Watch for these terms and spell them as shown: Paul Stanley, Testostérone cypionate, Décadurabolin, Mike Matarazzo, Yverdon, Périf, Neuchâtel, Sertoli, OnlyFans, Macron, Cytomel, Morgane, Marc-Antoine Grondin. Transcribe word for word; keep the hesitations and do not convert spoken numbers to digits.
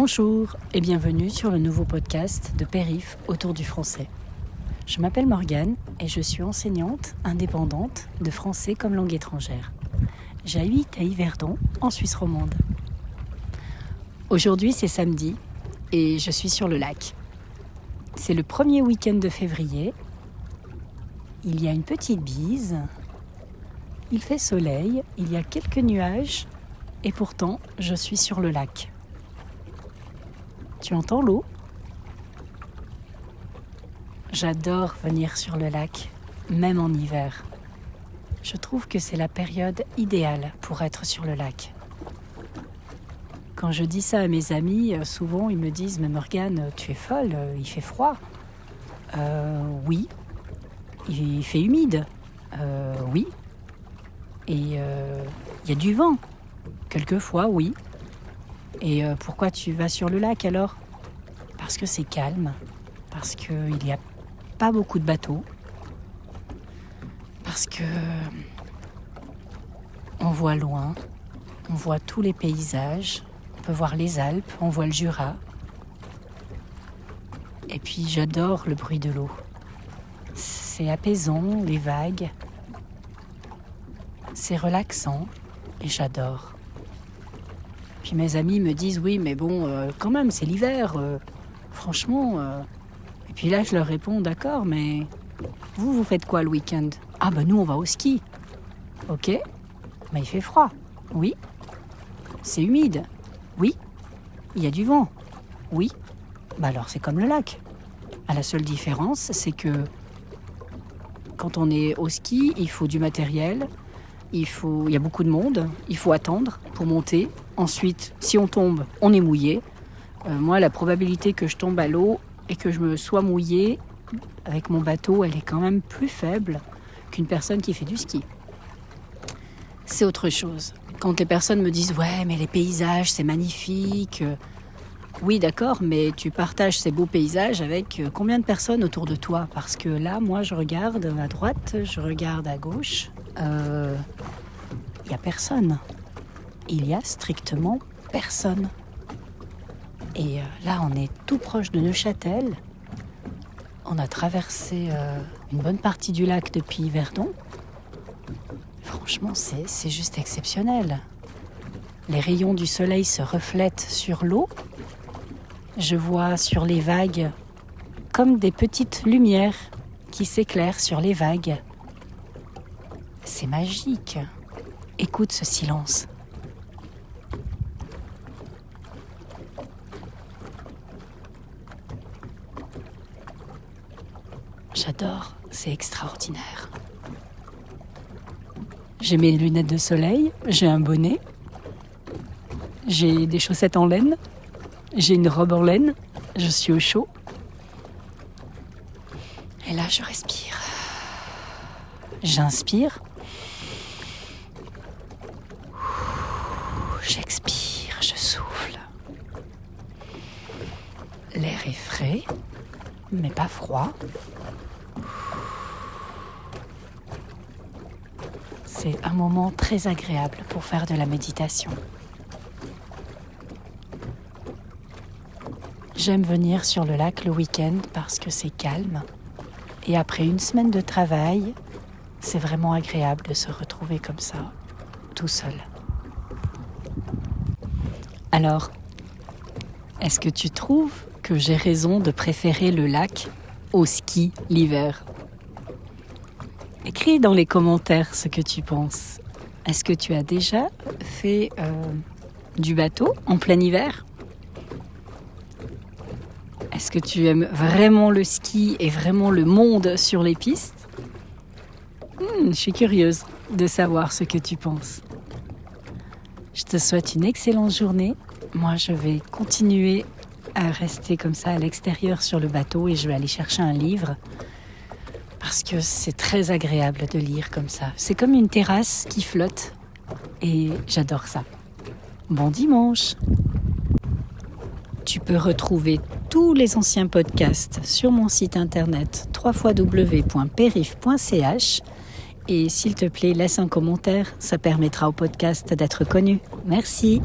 Bonjour et bienvenue sur le nouveau podcast de Périf autour du français. Je m'appelle Morgane et je suis enseignante indépendante de français comme langue étrangère. J'habite à Yverdon, en Suisse romande. Aujourd'hui, c'est samedi et je suis sur le lac. C'est le premier week-end de février. Il y a une petite bise. Il fait soleil, il y a quelques nuages et pourtant, je suis sur le lac. Tu entends l'eau ? J'adore venir sur le lac, même en hiver. Je trouve que c'est la période idéale pour être sur le lac. Quand je dis ça à mes amis, souvent ils me disent « Mais Morgane, tu es folle, il fait froid. » Euh, oui. Il fait humide. Euh, oui. Et euh, y a du vent. Quelquefois, oui. Et euh, pourquoi tu vas sur le lac alors ? Parce que c'est calme. Parce qu'il n'y a pas beaucoup de bateaux. Parce que on voit loin, on voit tous les paysages, on peut voir les Alpes, on voit le Jura. Et puis j'adore le bruit de l'eau. C'est apaisant, les vagues. C'est relaxant et j'adore. Puis mes amis me disent « Oui, mais bon, euh, quand même, c'est l'hiver, euh, franchement. Euh... » Et puis là, je leur réponds « D'accord, mais vous, vous faites quoi le week-end ? » ?»« Ah ben nous, on va au ski. » »« Ok, mais il fait froid. » »« Oui. » »« C'est humide. » »« Oui. » »« Il y a du vent. » »« Oui. » »« Bah alors, c'est comme le lac. » Ah, la seule différence, c'est que quand on est au ski, il faut du matériel, il faut... il y a beaucoup de monde, il faut attendre pour monter. Ensuite, si on tombe, on est mouillé. Euh, moi, la probabilité que je tombe à l'eau et que je me sois mouillée avec mon bateau, elle est quand même plus faible qu'une personne qui fait du ski. C'est autre chose. Quand les personnes me disent « Ouais, mais les paysages, c'est magnifique. » Oui, d'accord, mais tu partages ces beaux paysages avec combien de personnes autour de toi ? Parce que là, moi, je regarde à droite, je regarde à gauche. Euh, y a personne. Il y a strictement personne. Et là, on est tout proche de Neuchâtel. On a traversé euh, une bonne partie du lac depuis Yverdon. Franchement, c'est, c'est juste exceptionnel. Les rayons du soleil se reflètent sur l'eau. Je vois sur les vagues comme des petites lumières qui s'éclairent sur les vagues. C'est magique. Écoute ce silence. J'adore, c'est extraordinaire. J'ai mes lunettes de soleil, j'ai un bonnet, j'ai des chaussettes en laine, j'ai une robe en laine, je suis au chaud. Et là, je respire. J'inspire. J'expire, je souffle. L'air est frais, mais pas froid. C'est un moment très agréable pour faire de la méditation. J'aime venir sur le lac le week-end parce que c'est calme. Et après une semaine de travail, c'est vraiment agréable de se retrouver comme ça, tout seul. Alors, est-ce que tu trouves que j'ai raison de préférer le lac au ski l'hiver ? Écris dans les commentaires ce que tu penses. Est-ce que tu as déjà fait euh, du bateau en plein hiver ? Est-ce que tu aimes vraiment le ski et vraiment le monde sur les pistes ? hmm, Je suis curieuse de savoir ce que tu penses. Je te souhaite une excellente journée. Moi, je vais continuer à rester comme ça à l'extérieur sur le bateau et je vais aller chercher un livre. Parce que c'est très agréable de lire comme ça. C'est comme une terrasse qui flotte et j'adore ça. Bon dimanche! Tu peux retrouver tous les anciens podcasts sur mon site internet w w w point perif point c h et s'il te plaît, laisse un commentaire, ça permettra au podcast d'être connu. Merci!